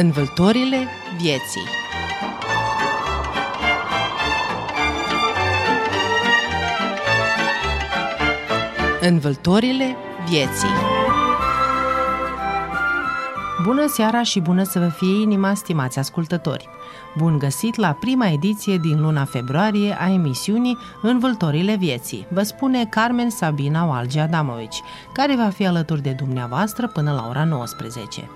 Învâltorile vieții. Învâltorile vieții. Bună seara și bună să vă fie inima, stimați ascultători! Bun găsit la prima ediție din luna februarie a emisiunii Învâltorile vieții, vă spune Carmen Sabina Oalge Adamovici, care va fi alături de dumneavoastră până la ora 19.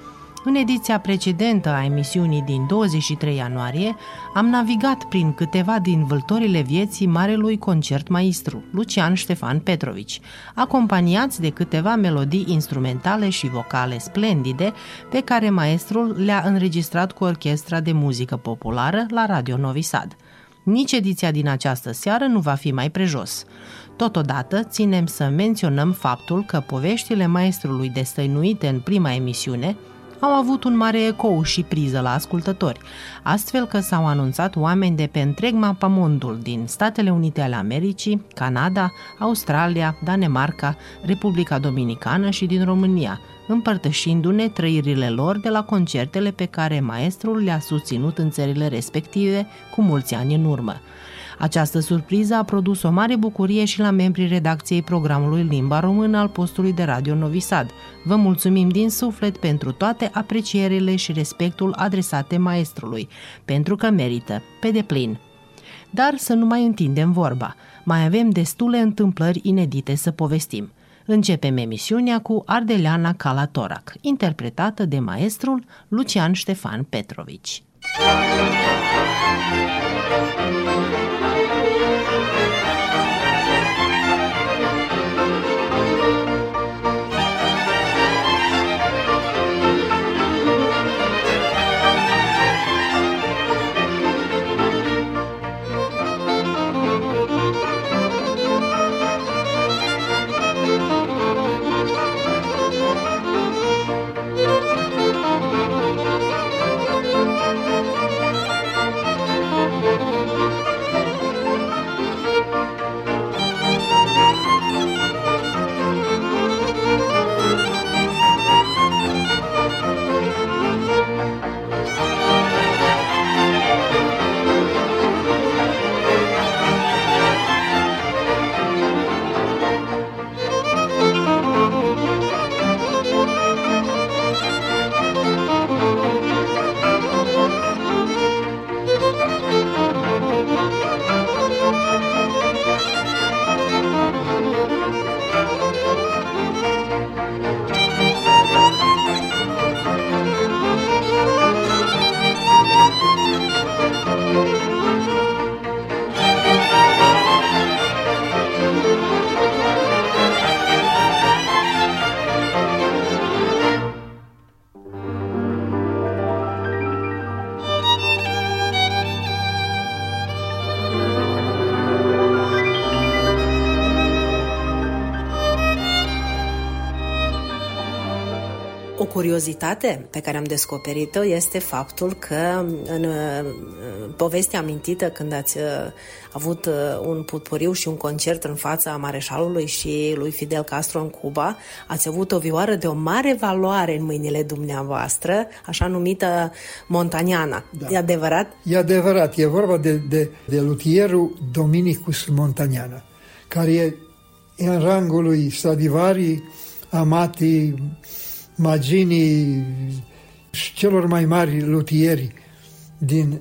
În ediția precedentă a emisiunii din 23 ianuarie, am navigat prin câteva din vâltorile vieții marelui concert maestru, Lucian Ștefan Petrovici, acompaniați de câteva melodii instrumentale și vocale splendide pe care maestrul le-a înregistrat cu Orchestra de Muzică Populară la Radio Novi Sad. Nici ediția din această seară nu va fi mai prejos. Totodată, ținem să menționăm faptul că poveștile maestrului destăinuite în prima emisiune au avut un mare ecou și priză la ascultători, astfel că s-au anunțat oameni de pe întreg mapamondul din Statele Unite ale Americii, Canada, Australia, Danemarca, Republica Dominicană și din România, împărtășindu-ne trăirile lor de la concertele pe care maestrul le-a susținut în țările respective cu mulți ani în urmă. Această surpriză a produs o mare bucurie și la membrii redacției programului Limba Română al postului de Radio Novi Sad. Vă mulțumim din suflet pentru toate aprecierile și respectul adresate maestrului, pentru că merită, pe deplin. Dar să nu mai întindem vorba. Mai avem destule întâmplări inedite să povestim. Începem emisiunea cu Ardeleana Calatorac, interpretată de maestrul Lucian Ștefan Petrovici. Curiozitate pe care am descoperit-o este faptul că în povestea amintită, când ați avut un putpuriu și un concert în fața mareșalului și lui Fidel Castro în Cuba, ați avut o vioară de o mare valoare în mâinile dumneavoastră, așa numită Montagnana. Da. E adevărat? E adevărat. E vorba de luthierul Dominicus Montagnana, care e în rangul lui Stradivari, Amati, Maginii și celor mai mari lutieri din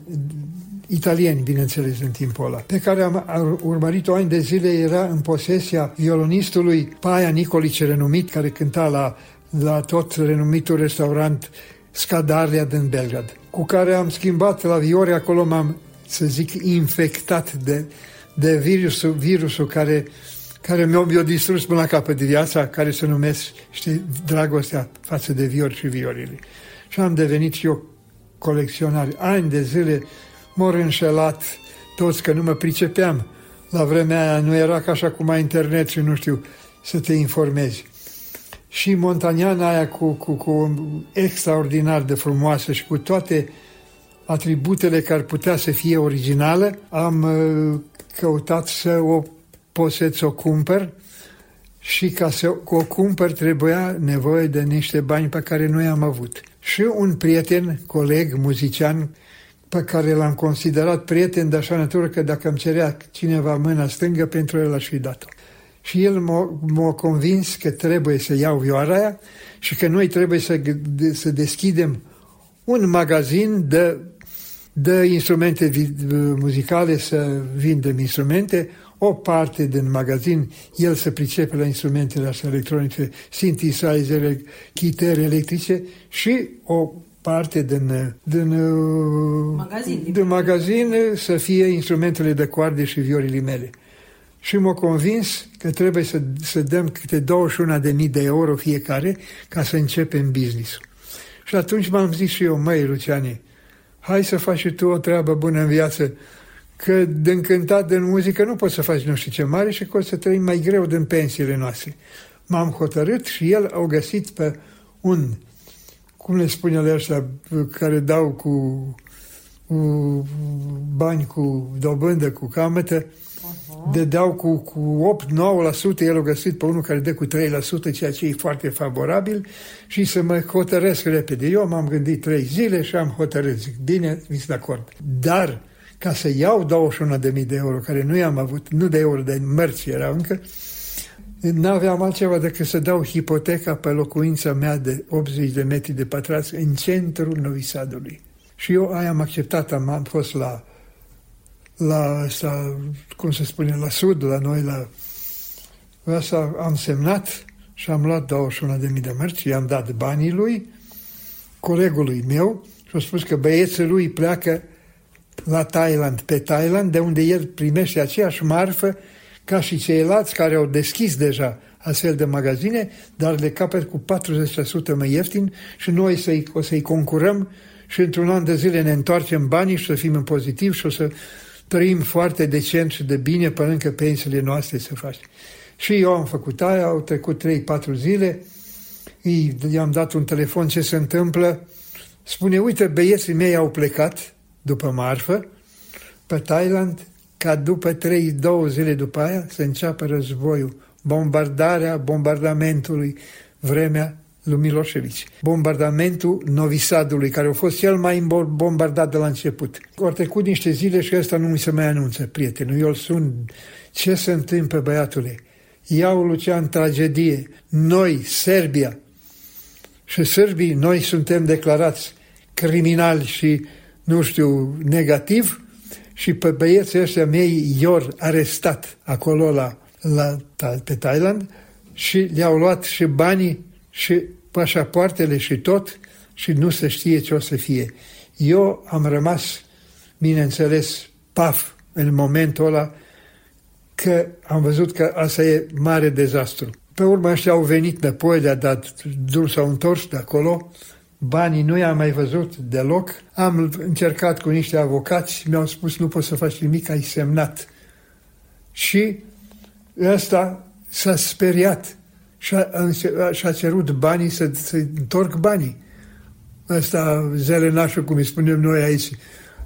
italieni, bineînțeles, în timpul ăla, pe care am urmărit-o ani de zile. Era în posesia violonistului Paia Nicolici, renumit, care cânta la tot renumitul restaurant Scadaria din Belgrad, cu care am schimbat la viori. Acolo m-am, să zic, infectat de virusul care mi-a distrus până la capăt de viața, care se numesc, știi, dragostea față de viori și viorile. Și am devenit și eu colecționar. Ani de zile m-au înșelat toți că nu mă pricepeam. La vremea aia nu era ca așa cum ai internet și nu știu să te informezi. Și Montagnana aia cu extraordinar de frumoasă și cu toate atributele care putea să fie originală, am căutat să o poți să o cumpăr, și ca să o cumpăr trebuia nevoie de niște bani pe care nu i-am avut. și un prieten, coleg, muzician, pe care l-am considerat prieten de așa natură că dacă îmi cerea cineva mâna stângă, pentru el aș fi dat-o. Și el m-a convins că trebuie să iau vioara aia și că noi trebuie să deschidem un magazin de instrumente muzicale, să vindem instrumente, o parte din magazin, el se pricepe la instrumentele astea electronice, synthesizere, chitare electrice și o parte din magazin să fie instrumentele de coarde și viorile mele. Și m-a convins că trebuie să dăm câte 21.000 de euro fiecare ca să începem business-ul. Și atunci m-am zis și eu, măi, Luciane, hai să faci și tu o treabă bună în viață, că din cântat, din muzică nu poți să faci nu știu ce mare și că o să trăim mai greu din pensiile noastre. M-am hotărât și el au găsit pe un, cum le spune ale ăștia, care dau cu bani, cu dobândă, cu camătă, de dau cu 8-9%, el a găsit pe unul care dă cu 3%, ceea ce e foarte favorabil, și să mă hotărăsc repede. Eu m-am gândit 3 zile și am hotărât. Zic, bine, mi-s de acord. Dar, ca să iau 21.000 de euro, care nu i-am avut, nu de euro, de mărți erau încă, n-aveam altceva decât să dau hipoteca pe locuința mea de 80 de metri de pătrați în centrul Novi Sadului. Și eu aia am acceptat, am fost la sud, la noi, asta am semnat și am luat 21.000 de mărci, i-am dat banii lui, colegului meu, și a spus că băieții lui pleacă la Thailand, pe Thailand, de unde el primește aceeași marfă ca și ceilalți care au deschis deja astfel de magazine, dar le capăt cu 40% mai ieftin și noi o să-i concurăm și într-un an de zile ne întoarcem banii și să fim în pozitiv și o să trăim foarte decent și de bine până încă pensiile noastre se fac. Și eu am făcut aia, au trecut 3-4 zile, i-am dat un telefon, ce se întâmplă, spune, uite, băieții mei au plecat după marfă pe Thailand, ca după 3-2 zile după aia să înceapă războiul, bombardamentului, vremea lui Milošević, bombardamentul Novi Sadului, care a fost cel mai bombardat de la început. Au trecut niște zile și ăsta nu mi se mai anunță, prietenul. Eu îl sun, ce se întâmplă, băiatule? Iau, Lucian, tragedie. Noi, Serbia și sârbii, noi suntem declarați criminali și, nu știu, negativ, și pe băieții ăștia mei i-au arestat acolo pe Thailand și le-au luat și banii și pașapoartele și tot, și nu se știe ce o să fie. Eu am rămas, bineînțeles, paf în momentul ăla, că am văzut că asta e mare dezastru. Pe urmă ăștia au venit înapoi, le-a dat dur, s-au întors de acolo, banii nu i-am mai văzut deloc. Am încercat cu niște avocați, mi-au spus, nu poți să faci nimic, ai semnat. Și ăsta s-a speriat și-a cerut banii, să întorc banii. Ăsta, zelenașul, cum îi spunem noi aici,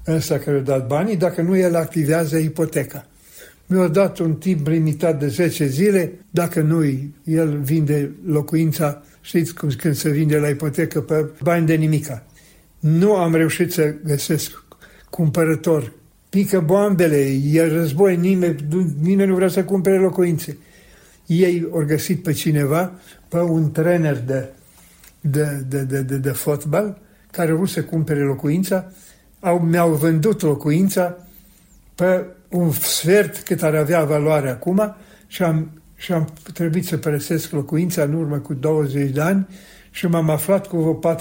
ăsta care a dat banii, dacă nu, el activează ipoteca. Mi-a dat un timp limitat de 10 zile, dacă nu, el vinde locuința, știți cum când se vinde la ipotecă, pe bani de nimica. Nu am reușit să găsesc cumpărător. Pică boambele, e război, nimeni nu vrea să cumpere locuințe. Ei au găsit pe cineva, pe un trainer de fotbal, care a vrut să cumpere locuința, mi-au vândut locuința pe un sfert cât ar avea valoare acum și am trebuit să părăsesc locuința în urmă cu 20 de ani și m-am aflat cu vreo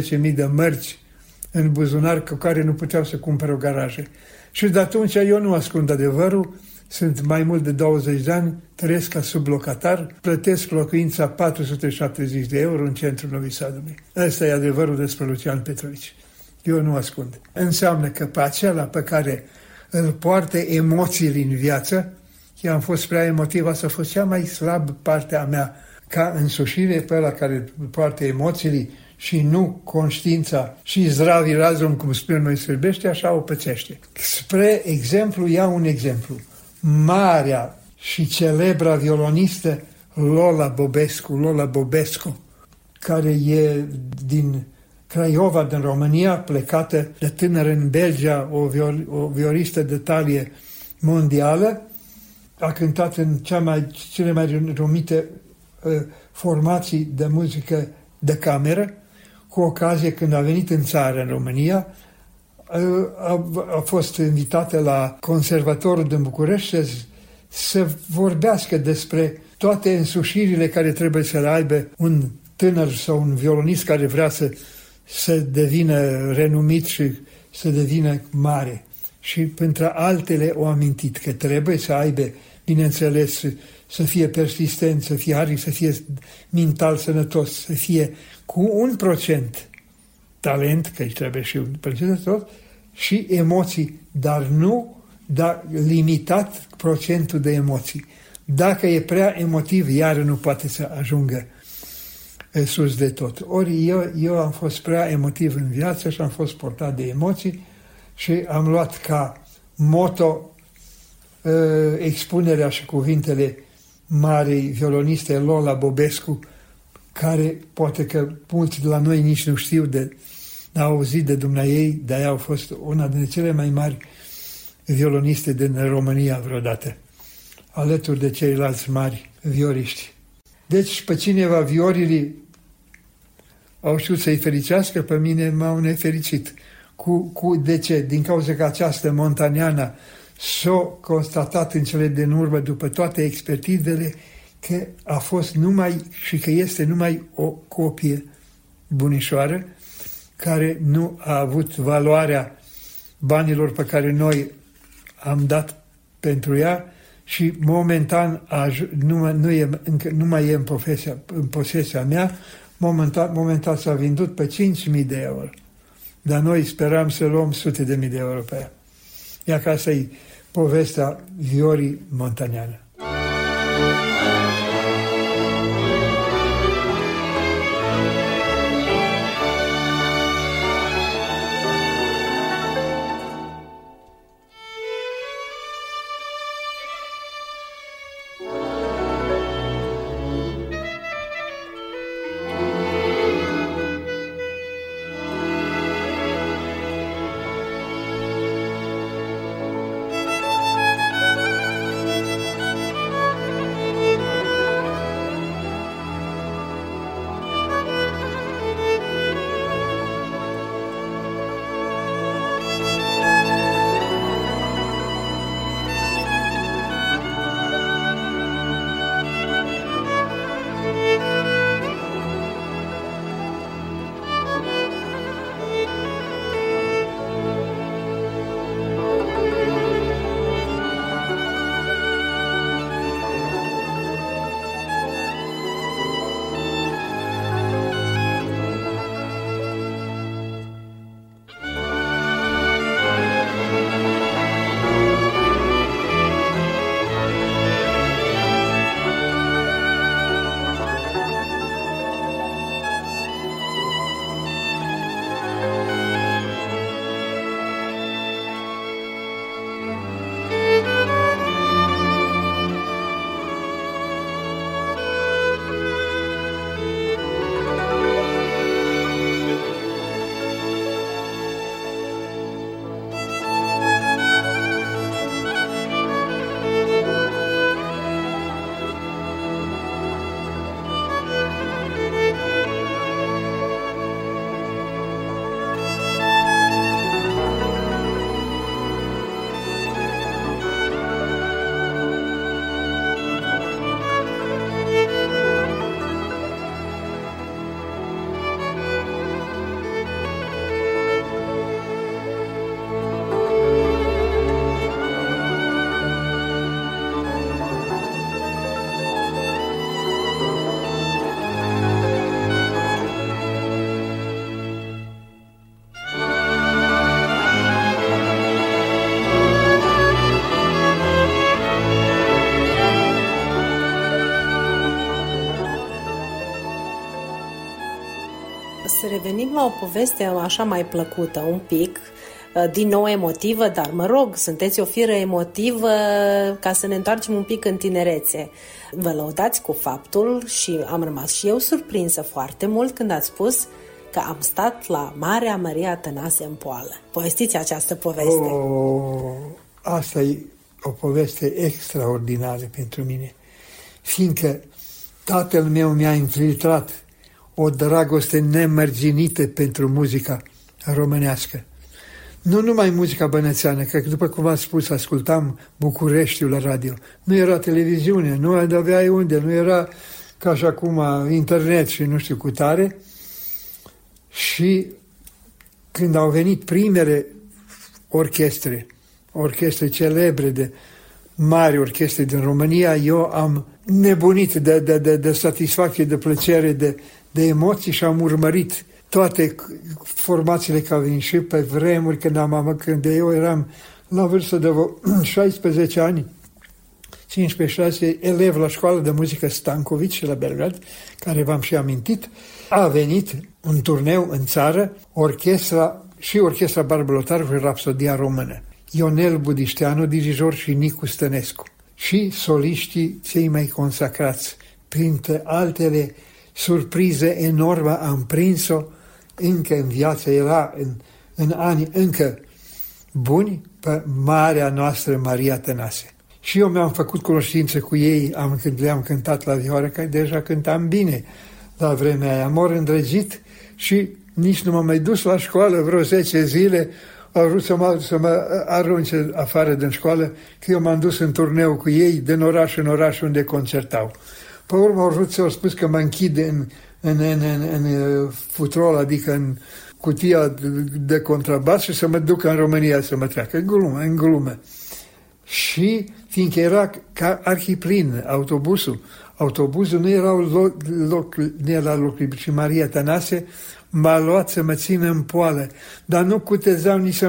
14.000 de mărci în buzunar cu care nu puteau să cumpere o garajă. Și de atunci eu nu ascund adevărul, sunt mai mult de 20 de ani, trăiesc ca sublocatar, plătesc locuința 470 de euro în centrul Novi Sadului. Ăsta e adevărul despre Lucian Petrovici. Eu nu ascund. Înseamnă că pe acela pe care îl poartă emoțiile în viață, eu am fost prea emotiv, asta a fost cea mai slab partea mea, ca însușire pe ăla care poartă emoțiile și nu conștiința și zdravi razum, cum spunem noi sârbește, așa o pățește. Spre exemplu, iau un exemplu. Marea și celebra violonistă Lola Bobescu, care e din Craiova din România, plecată de tânără în Belgia, o vioristă de talie mondială, a cântat în cele mai renumite formații de muzică de cameră. Cu ocazie, când a venit în țară, în România, a fost invitată la Conservatorul din București să vorbească despre toate însușirile care trebuie să le aibă un tânăr sau un violonist care vrea să devină renumit și să devină mare. Și, printre altele, o amintit că trebuie să aibă, bineînțeles, să fie persistent, să fie aric, să fie mental sănătos, să fie cu 1% talent, că îi trebuie și 1% tot, și emoții, dar nu limitat procentul de emoții. Dacă e prea emotiv, iar nu poate să ajungă sus de tot. Ori eu am fost prea emotiv în viață și am fost portat de emoții și am luat ca motto expunerea și cuvintele marii violoniste Lola Bobescu, care poate că mulți de la noi nici nu știu, n-au auzit de dumneaei, de-aia au fost una dintre cele mai mari violoniste din România vreodată, alături de ceilalți mari vioriști. Deci, pe cineva viorile au știut să-i fericească, pe mine m-au nefericit. De ce? Din cauza că această Montagnana s-a constatat în cele din urmă, după toate expertizele, că a fost numai și că este numai o copie bunișoară, care nu a avut valoarea banilor pe care noi am dat pentru ea și momentan nu mai e în posesia mea. Momentan s-a vândut pe 5.000 de euro, dar noi speram să luăm sute de mii de euro pe ea. Iar asta-i povestea viorii Montagnana. Revenim la o poveste așa mai plăcută, un pic, din nou emotivă, dar mă rog, sunteți o firă emotivă, ca să ne întoarcem un pic în tinerețe. Vă lăudați cu faptul și am rămas și eu surprinsă foarte mult când ați spus că am stat la Marea Maria Tănase în poală. Povestiți această poveste. Asta e o poveste extraordinară pentru mine, fiindcă tatăl meu mi-a infiltrat o dragoste nemărginită pentru muzica românească. Nu numai muzica bănățeană, că după cum v-am spus, ascultam Bucureștiul la radio. Nu era televiziune, nu aveai unde, nu era ca și acum internet și nu știu cu tare. Și când au venit primele orchestre celebre, de mari orchestre din România, eu am nebunit de satisfacție, de plăcere, de emoții și am urmărit toate formațiile care au venit și pe vremuri când eu eram la vârstă de 16 ani, 15-16, elev la școala de muzică Stankovic la Belgrad, care v-am și amintit, a venit un turneu în țară, orchestra Barbalotar și Rapsodia Română. Ionel Budișteanu, dirijor, și Nicu Stănescu. Și soliștii cei mai consacrați. Printre altele surprize enormă am prins-o încă în viață, era în ani încă buni, pe marea noastră Maria Tănase. Și eu mi-am făcut cunoștință cu ei, le-am cântat la vioară, că deja cântam bine la vremea aia. M-au îndrăgit și nici nu m-am mai dus la școală vreo 10 zile, au vrut să mă arunce afară din școală, că eu m-am dus în turneu cu ei, din oraș în oraș unde concertau. Pe urmă au vrut să-au spus că mă închid în futrol, adică în cutia de contrabas și să mă duc în România să mă treacă, în glumă. Și fiindcă era ca arhiplin autobuzul, nu era loc liber și Maria Tănase m-a luat să mă țină în poală, dar nu cutezau nici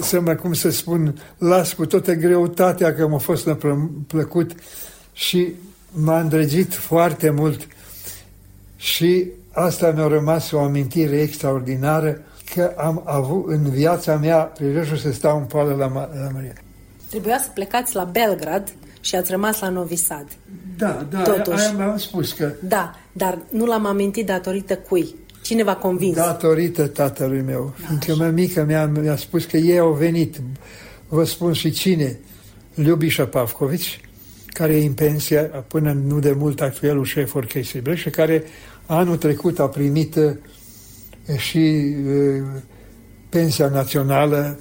să mă cum să spun, las cu toată greutatea că m-a fost plăcut și m-a îndrăgit foarte mult și asta mi-a rămas o amintire extraordinară că am avut în viața mea prilejul să stau în poală la Maria. Trebuia să plecați la Belgrad și ați rămas la Novi Sad. Da, totuși. Aia mi-am spus că... Da, dar nu l-am amintit datorită cui? Cine v-a convins? Datorită tatălui meu. Da, fiindcă mămica mi-a spus că ei au venit. Vă spun și cine. Ljubiša Pavković, care e în pensia până nu de mult actualul șef orchestrei și care anul trecut a primit și pensia națională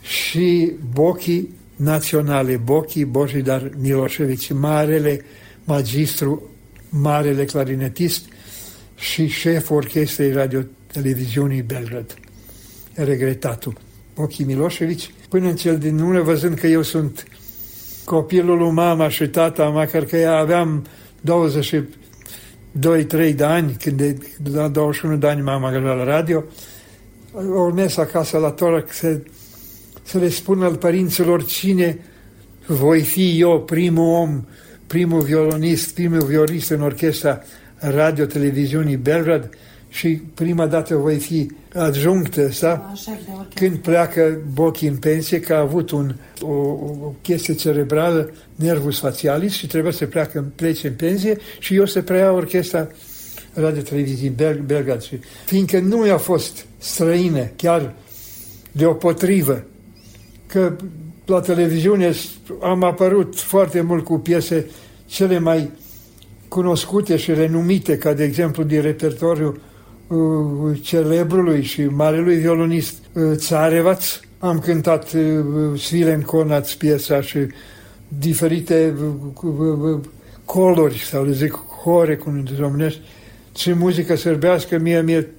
și bochii naționale, bochii Božidar Milošević, marele magistru, marele clarinetist și șeful orchestrei radio-televiziunii Belgrad, regretatul bochii Milošević, până în cel din urmă, văzând că eu sunt copilul lui mama și tata, măcar că aveam 22-3 de ani, când la 21 de ani m-am angajat la radio, au mers acasă la Torac să le spun al părinților cine voi fi eu, primul om, primul violonist, primul violist în orchestra radio-televiziunii Belgrad și prima dată voi fi adjunct ăsta când pleacă Bochi în pensie, că a avut o chestie cerebrală, nervus facialis și trebuie să plece în pensie și eu să preia orchestra radio-televiziunii Belgrad. Fiindcă nu i-a fost străină, chiar deopotrivă, că la televiziune am apărut foarte mult cu piese cele mai cunoscute și renumite, ca de exemplu din repertoriul celebrului și marelui violonist Țarevaț. Am cântat Svilen Conaț piesa și diferite colori, sau le zic hore, cum se românește, și muzică sârbească, mie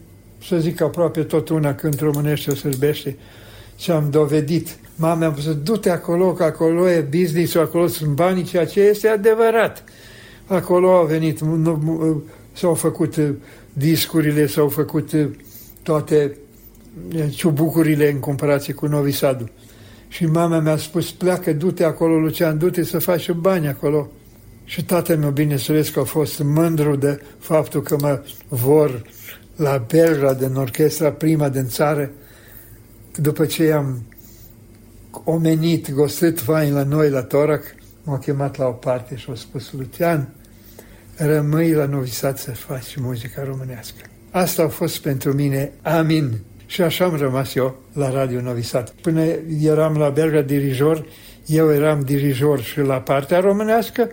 să zic aproape tot una când românește o sârbește. Și am dovedit. Mama mi-a spus, du-te acolo, că acolo e business-ul, acolo sunt banii, ceea ce este adevărat. Acolo au venit, s-au făcut discurile, s-au făcut toate ciubucurile în comparație cu Novi Sadul. Și mama mi-a spus, pleacă, du-te acolo, Lucian, du-te să faci bani acolo. Și tatăl meu, bineînțeles că a fost mândru de faptul că mă vor la Belgrad, în orchestra prima din țară, după ce am omenit, gostit fain la noi, la Torac, m-au chemat la o parte și au spus, Lucian, rămâi la Novi Sad să faci muzica românească. Asta a fost pentru mine. Amin. Și așa am rămas eu la Radio Novi Sad. Până eram la Berga dirijor, eu eram dirijor și la partea românească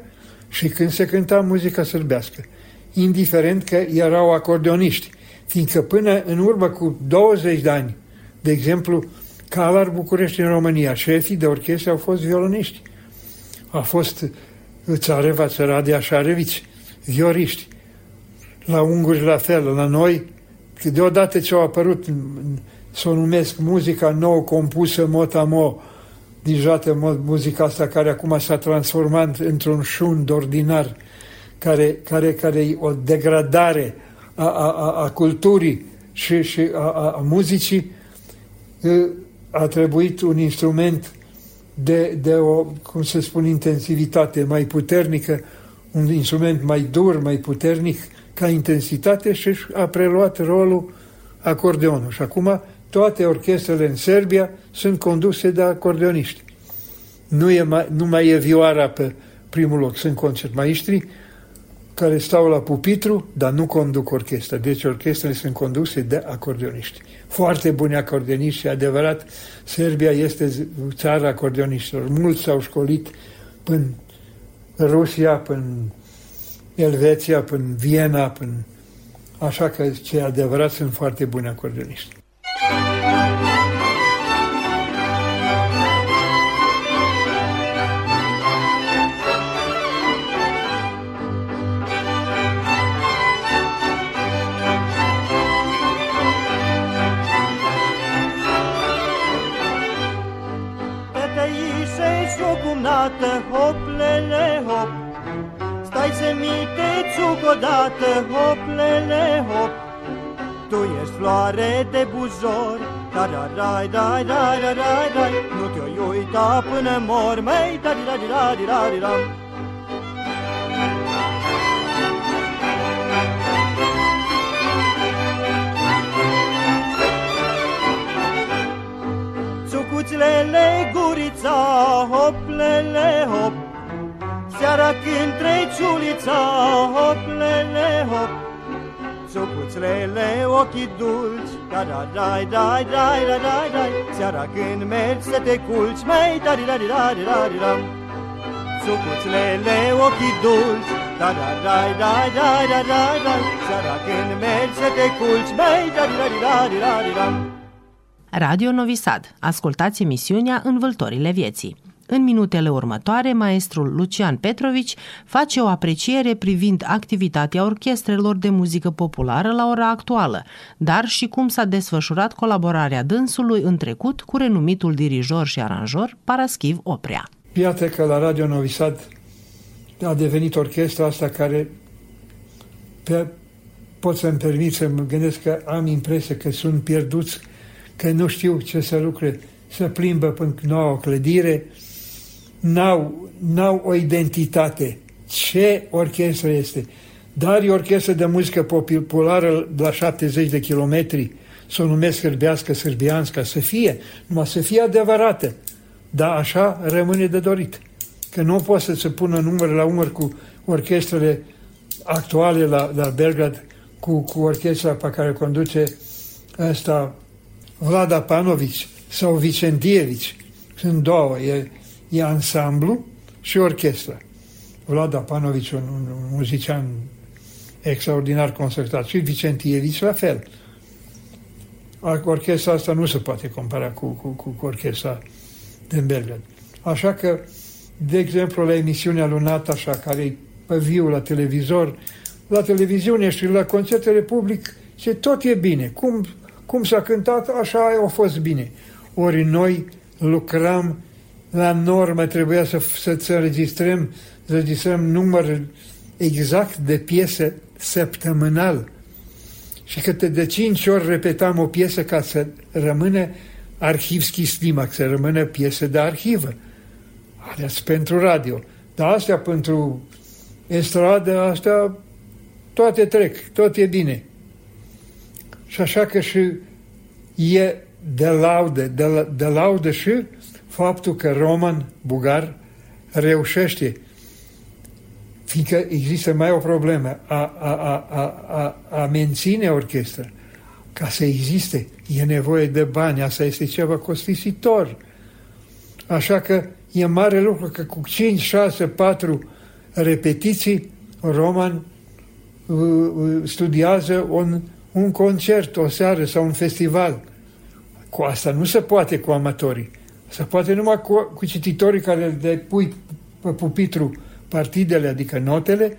și când se cânta muzica sârbească. Indiferent că erau acordeoniști, fiindcă până în urmă cu 20 de ani, de exemplu, Calar București în România, șefii de orchestră au fost violoniști. A fost Țarevaț, Radia Șarevici, vioriști. La unguri la fel, la noi, deodată ce au apărut, s-o numesc muzica nouă compusă mot-a-mot, deja muzica asta care acum s-a transformat într-un șund ordinar, care e o degradare a culturii și a muzicii, a trebuit un instrument de o, cum se spune, intensivitate mai puternică, un instrument mai dur, mai puternic ca intensitate și a preluat rolul acordeonul. Și acum toate orchestrele în Serbia sunt conduse de acordeoniști. Nu mai e vioara pe primul loc, sunt concertmaestri care stau la pupitru, dar nu conduc orchestra. Deci orchestrele sunt conduse de acordeoniști. Foarte buni acordeoniști și adevărat, Serbia este țara acordeoniștilor. Mulți s-au școlit până în Rusia, până în Elveția, până în Viena, până... Așa că cei adevărat sunt foarte buni acordeoniști. Hoplele hop, stai să mitețuc odată, hoplele hop. Tu ești floare de buzor, da-da-da-da-da-da-da-da. Nu te-o uita până mor, măi, da-da-da-da-da-da-da. Țucuțlele gurița, hoplele hop, seara când treci ulița, hoplele hop. Țucuțlele ochii dulci, da-da-da-da-da-da-da-da. Seara când mergi să te culci, măi, da-da-da-da-da-da-da. Țucuțlele ochii dulci, da-da-da-da-da-da-da-da. Seara când mergi să te culci, măi, da-da-da-da-da-da-da. Radio Novi Sad. Ascultați emisiunea În vâltorile vieții. În minutele următoare, maestrul Lucian Petrovici face o apreciere privind activitatea orchestrelor de muzică populară la ora actuală, dar și cum s-a desfășurat colaborarea dânsului în trecut cu renumitul dirijor și aranjor Paraschiv Oprea. Iată că la Radio Novi Sad a devenit orchestra asta care pot să-mi permit să-mi gândesc că am impresia că sunt pierduți, că nu știu ce să lucre, să plimbă până nouă o clădire, n-au o identitate. Ce orchestră este? Dar e orchestră de muzică populară la 70 de kilometri, să o numesc sârbească, sârbianscă, să fie, numai să fie adevărată. Dar așa rămâne de dorit. Că nu poți să se pună număr la umăr cu orchestrele actuale la Belgrad, cu orchestra pe care conduce ăsta... Rada Panović sau Vicendievici, sunt două, e ansamblu și orchestră. Vlad Panovici, un muzician extraordinar consacrat, și Vicentievici la fel. Orchestra asta nu se poate compara cu orchestra din Belgrad. Așa că, de exemplu, la emisiunea Lunata, așa, care e pe viu la televizor, la televiziune și la concertele public, se tot e bine. Cum s-a cântat, așa a fost bine. Ori noi lucram la normă, trebuia să înregistrăm număr exact de piese săptămânal. Și câte de 5 ori repetam o piesă ca să rămâne arhivski snimak, să rămână piese de arhivă. Alea pentru radio. Dar astea pentru estradă, astea toate trec, tot e bine. Și așa că și e de laudă și faptul că Roman, bulgar, reușește, Fiindcă există mai o problemă, a menține orchestra. Ca să existe, e nevoie de bani, asta este ceva costisitor. Așa că e mare lucru că cu 5, 6, 4 repetiții, Roman studiază un concert, o seară sau un festival. Cu asta nu se poate cu amatorii. Se poate numai cu cititorii care le pui pe pupitru partidele, adică notele,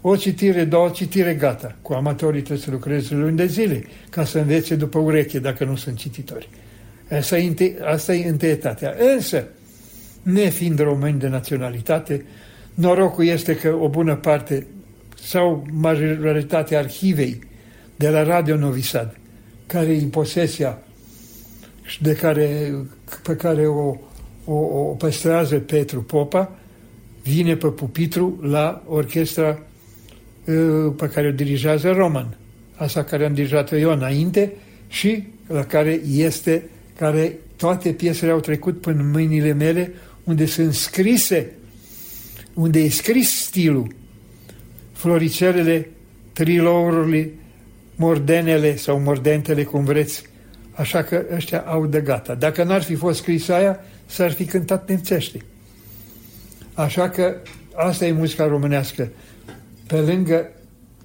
o citire, două citire, gata. Cu amatorii trebuie să lucrezi luni de zile ca să învețe după ureche dacă nu sunt cititori. Asta e întâietatea. Însă, nefiind români de naționalitate, norocul este că o bună parte sau majoritatea arhivei de la Radio Novi Sad, care e în posesia și pe care o păstrează Petru Popa, vine pe pupitru la orchestra pe care o dirigează Roman, asta care am dirijat-o eu înainte și la care toate piesele au trecut până în mâinile mele, unde sunt scrise, unde e scris stilul, floricelele, trilourile, mordenele sau mordentele, cum vreți, așa că ăștia au de gata. Dacă n-ar fi fost scris aia, s-ar fi cântat nemțește. Așa că asta e muzica românească.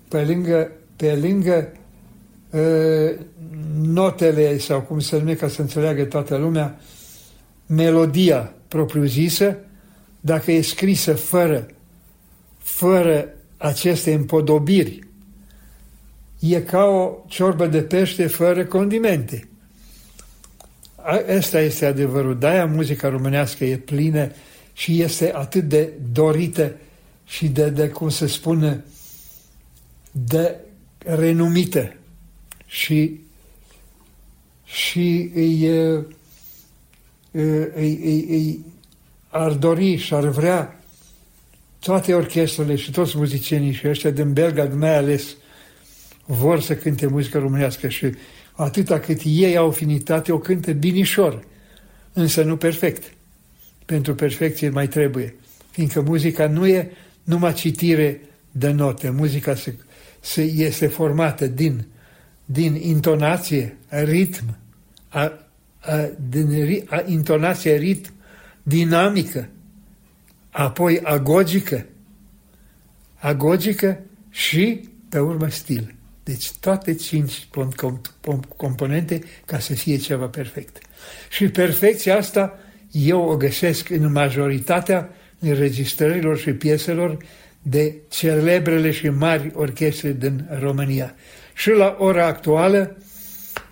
Pe lângă notele, sau cum se numește, ca să înțeleagă toată lumea, melodia propriu-zisă, dacă e scrisă fără aceste împodobiri, e ca o ciorbă de pește fără condimente. Asta este adevărul. De-aia muzica românească e plină și este atât de dorită și de cum se spune, de renumită. Și îi ar dori și ar vrea toate orchestrele și toți muzicienii și ăștia din Belga, mai ales, vor să cânte muzică românească și atâta cât ei au afinitate, o cântă binișor, însă nu perfect. Pentru perfecție mai trebuie, fiindcă muzica nu e numai citire de note, muzica este formată din intonație, ritm, intonație, ritm, dinamică, apoi agogică și, pe urmă, stil. Deci toate 5 componente ca să fie ceva perfect. Și perfecția asta eu o găsesc în majoritatea înregistrărilor și pieselor de celebrele și mari orchestre din România. Și la ora actuală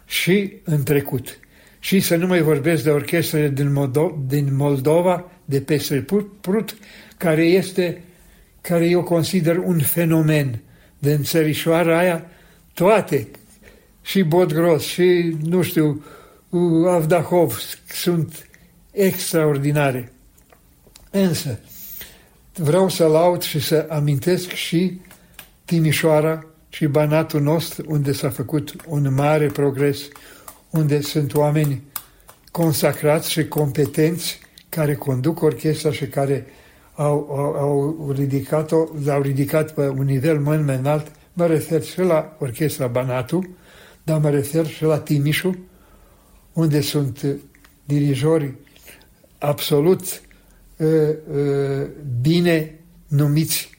și în trecut. Și să nu mai vorbesc de orchestrele din Moldova, de peste Prut, care eu consider un fenomen de înțărișoara aia, toate, și Bodgros, și, nu știu, Avdahov, sunt extraordinare. Însă, vreau să laud și să amintesc și Timișoara și Banatul nostru, unde s-a făcut un mare progres, unde sunt oameni consacrați și competenți care conduc orchestra și care l-au ridicat pe un nivel mai înalt. Mă refer și la orchestra Banatul, dar mă refer și la Timișul, unde sunt dirijori absolut bine numiți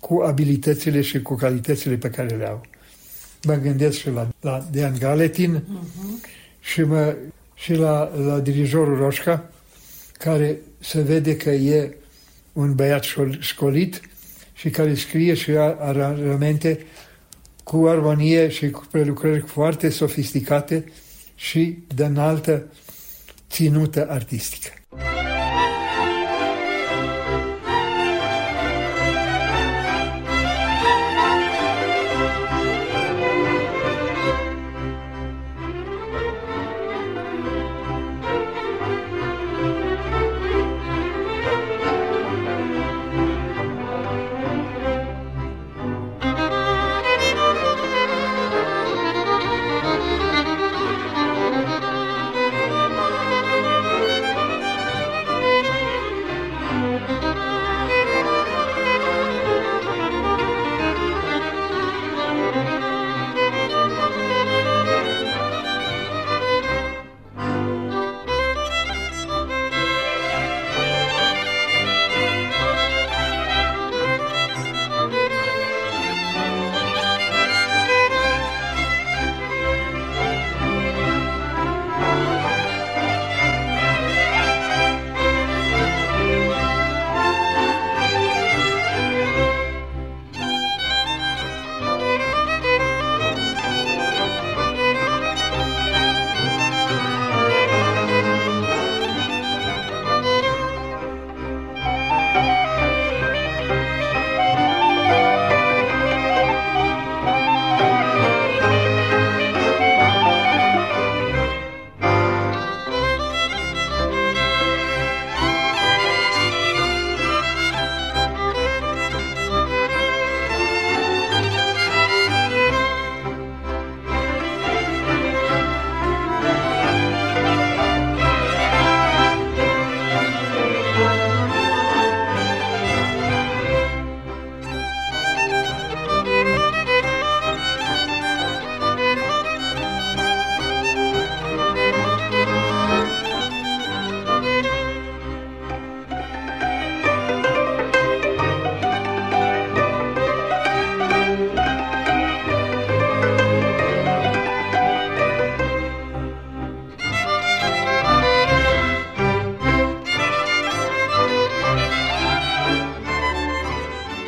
cu abilitățile și cu calitățile pe care le au. Mă gândesc și la Dean Galetin și la dirijorul Roșca, care se vede că e un băiat școlit și care scrie și aranjamente cu armonie și cu prelucrări foarte sofisticate și de înaltă ținută artistică.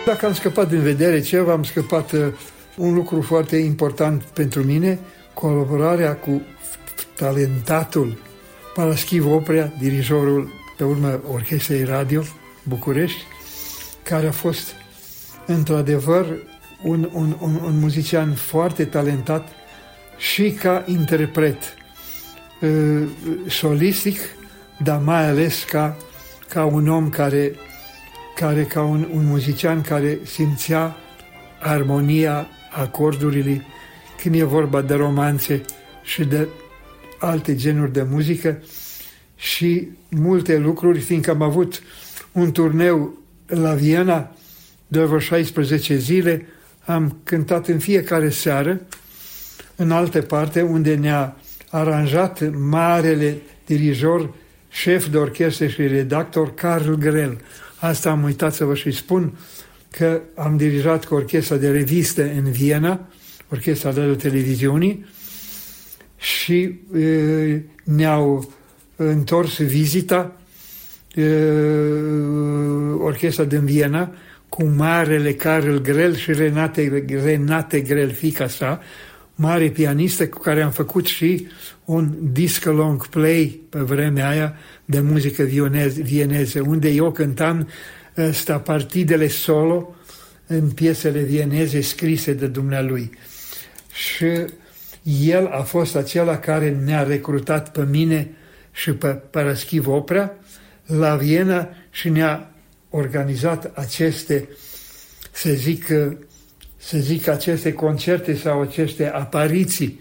Dacă am scăpat din vedere ceva, am scăpat un lucru foarte important pentru mine, colaborarea cu talentatul Paraschiv Oprea, dirijorul pe urmă Orchestrei Radio București, care a fost într-adevăr un muzician foarte talentat și ca interpret solistic, dar mai ales ca un om care ca un muzician care simțea armonia acordurilor când e vorba de romanțe și de alte genuri de muzică și multe lucruri, fiindcă am avut un turneu la Viena de vreo 16 zile, am cântat în fiecare seară în altă parte unde ne-a aranjat marele dirijor, șef de orchestră și redactor Karl Grell. Asta am uitat să vă și spun, că am dirijat cu orchestra de revistă în Viena, orchestra de televiziunii, și ne-au întors vizita orchestra din Viena cu marele Karl Grell și Renate Grell, fiica sa, mare pianistă cu care am făcut și un disc long play pe vremea aia de muzică vieneză, unde eu cântam partidele solo în piesele vieneze scrise de dumnealui. Și el a fost acela care ne-a recrutat pe mine și pe Paraschiv Oprea la Viena și ne-a organizat aceste, să zic aceste concerte sau aceste apariții,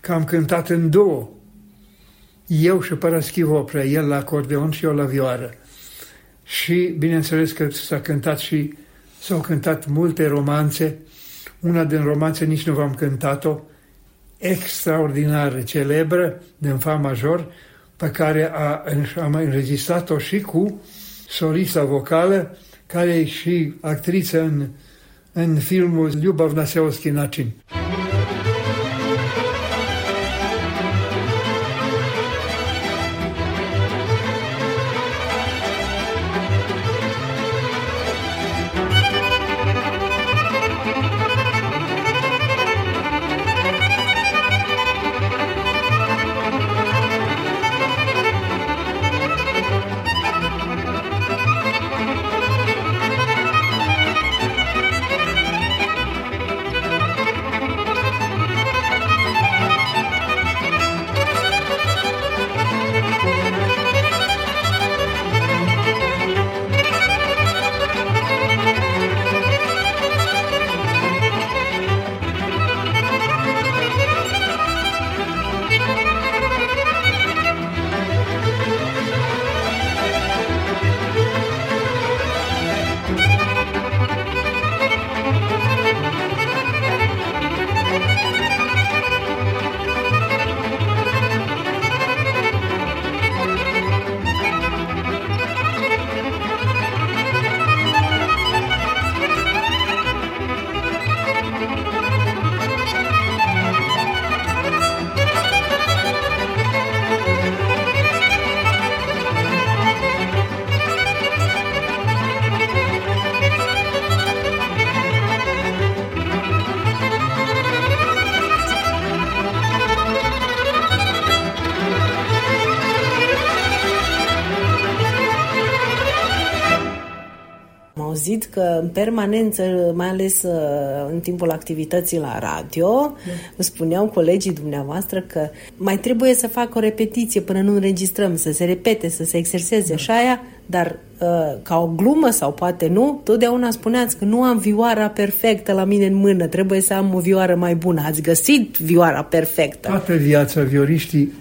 că am cântat în două, eu și Paraschiv Oprea, el la acordeon și eu la vioară. Și bineînțeles că s-au cântat multe romanțe, una din romanțe nici nu v-am cântat-o, extraordinară, celebră, din fa major, pe care am înregistrat-o și cu solista vocală, care e și actriță în filmul Ljubav na seoski način. Că în permanență, mai ales în timpul activității la radio, îmi spuneau colegii dumneavoastră că mai trebuie să fac o repetiție până nu înregistrăm, să se repete, să se exerseze și aia, dar ca o glumă sau poate nu, totdeauna spuneați că nu am vioara perfectă la mine în mână, trebuie să am o vioară mai bună. Ați găsit vioara perfectă. Toată viața vioriștii,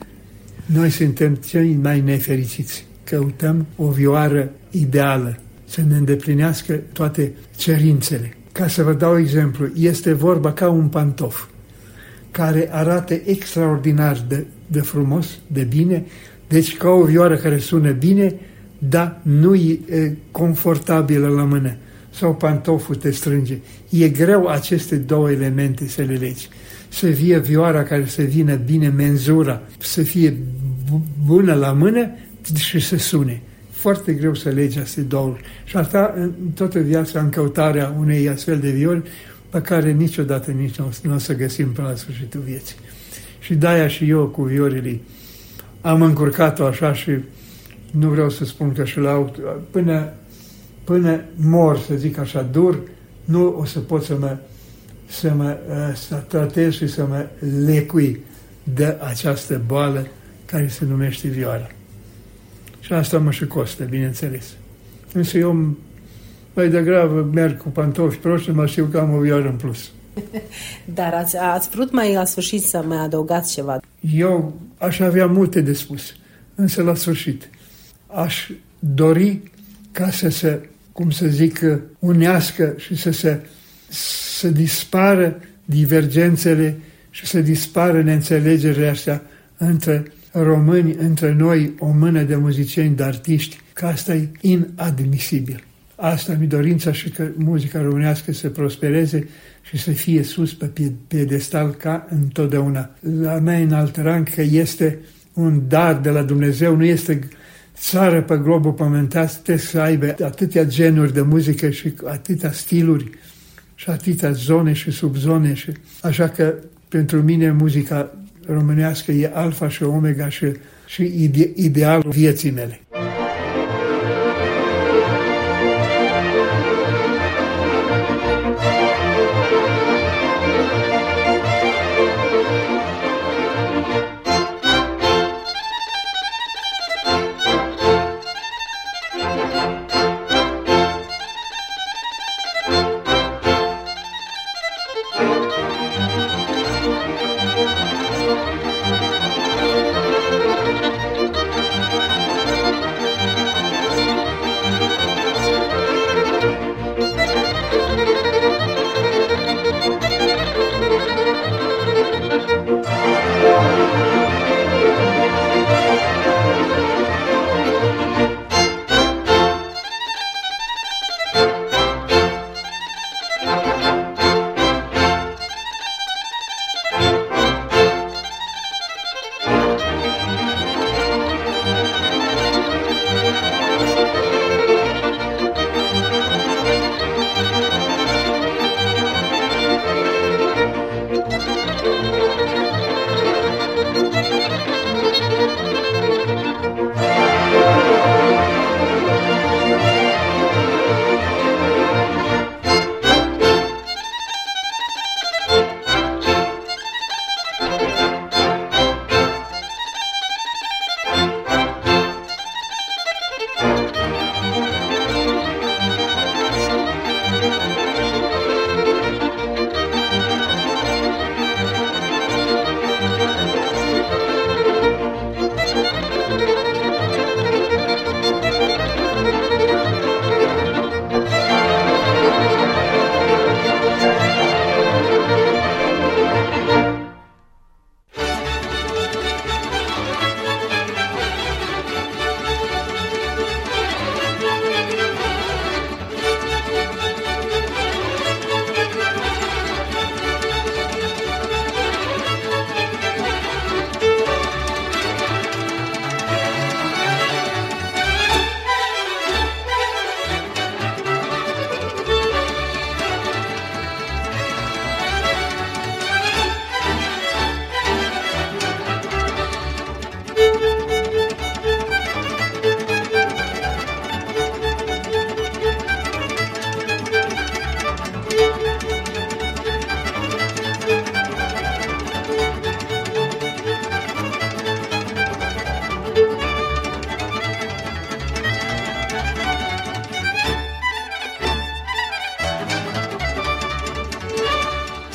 noi suntem cei mai nefericiți. Căutăm o vioară ideală, să ne îndeplinească toate cerințele. Ca să vă dau exemplu, este vorba ca un pantof care arată extraordinar de frumos, de bine, deci ca o vioară care sună bine, dar nu e confortabilă la mână. Sau pantoful te strânge. E greu aceste două elemente să le legi. Să fie vioara care să vină bine menzura, să fie bună la mână și să sune. foarte greu să legi aceste două. Și asta toată viața în căutarea unei astfel de viori, pe care niciodată nici nu o să găsim până la sfârșitul vieții. Și de-aia și eu cu viorile am încurcat-o așa și nu vreau să spun că și la până mor, să zic așa, dur, nu o să pot să tratez și să mă lecui de această boală care se numește vioara. Și asta mă și costă, bineînțeles. Însă eu mai degrabă merg cu pantofi proști, mă știu că am o vioară în plus. Dar ați vrut mai la sfârșit să mai adăugați ceva? Eu aș avea multe de spus, însă la sfârșit aș dori ca să se, cum să zic, unească și să dispară divergențele și să dispară neînțelegerile astea între români, între noi, o mână de muzicieni, de artiști, că asta e inadmisibil. Asta mi-e dorința și că muzica românească să prospereze și să fie sus pe piedestal ca întotdeauna. La mea în alt rang că este un dar de la Dumnezeu, nu este țară pe globul pământat să aibă atâtea genuri de muzică și atâtea stiluri și atâtea zone și subzone. Și... așa că pentru mine muzica românească e alfa și omega și idealul vieții mele.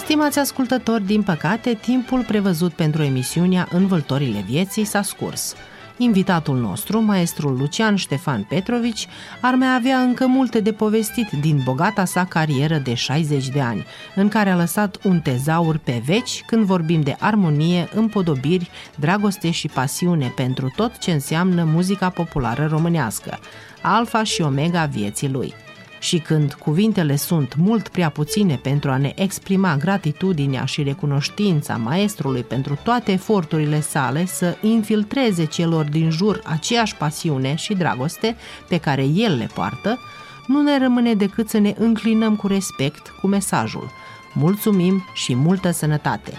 Stimați ascultători, din păcate, timpul prevăzut pentru emisiunea Învâltorile Vieții s-a scurs. Invitatul nostru, maestrul Lucian Ștefan Petrovici, ar mai avea încă multe de povestit din bogata sa carieră de 60 de ani, în care a lăsat un tezaur pe veci când vorbim de armonie, împodobiri, dragoste și pasiune pentru tot ce înseamnă muzica populară românească, alfa și omega vieții lui. și când cuvintele sunt mult prea puține pentru a ne exprima gratitudinea și recunoștința maestrului pentru toate eforturile sale, să infiltreze celor din jur aceeași pasiune și dragoste pe care el le poartă, nu ne rămâne decât să ne înclinăm cu respect cu mesajul: mulțumim și multă sănătate!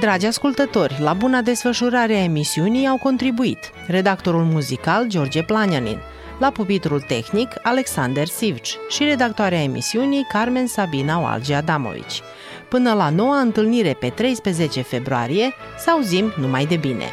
Dragi ascultători, la buna desfășurare a emisiunii au contribuit redactorul muzical George Planianin, la pupitrul tehnic Alexander Sivci și redactoarea emisiunii Carmen Sabina Oalge Adamovici. Până la noua întâlnire pe 13 februarie, să auzim numai de bine!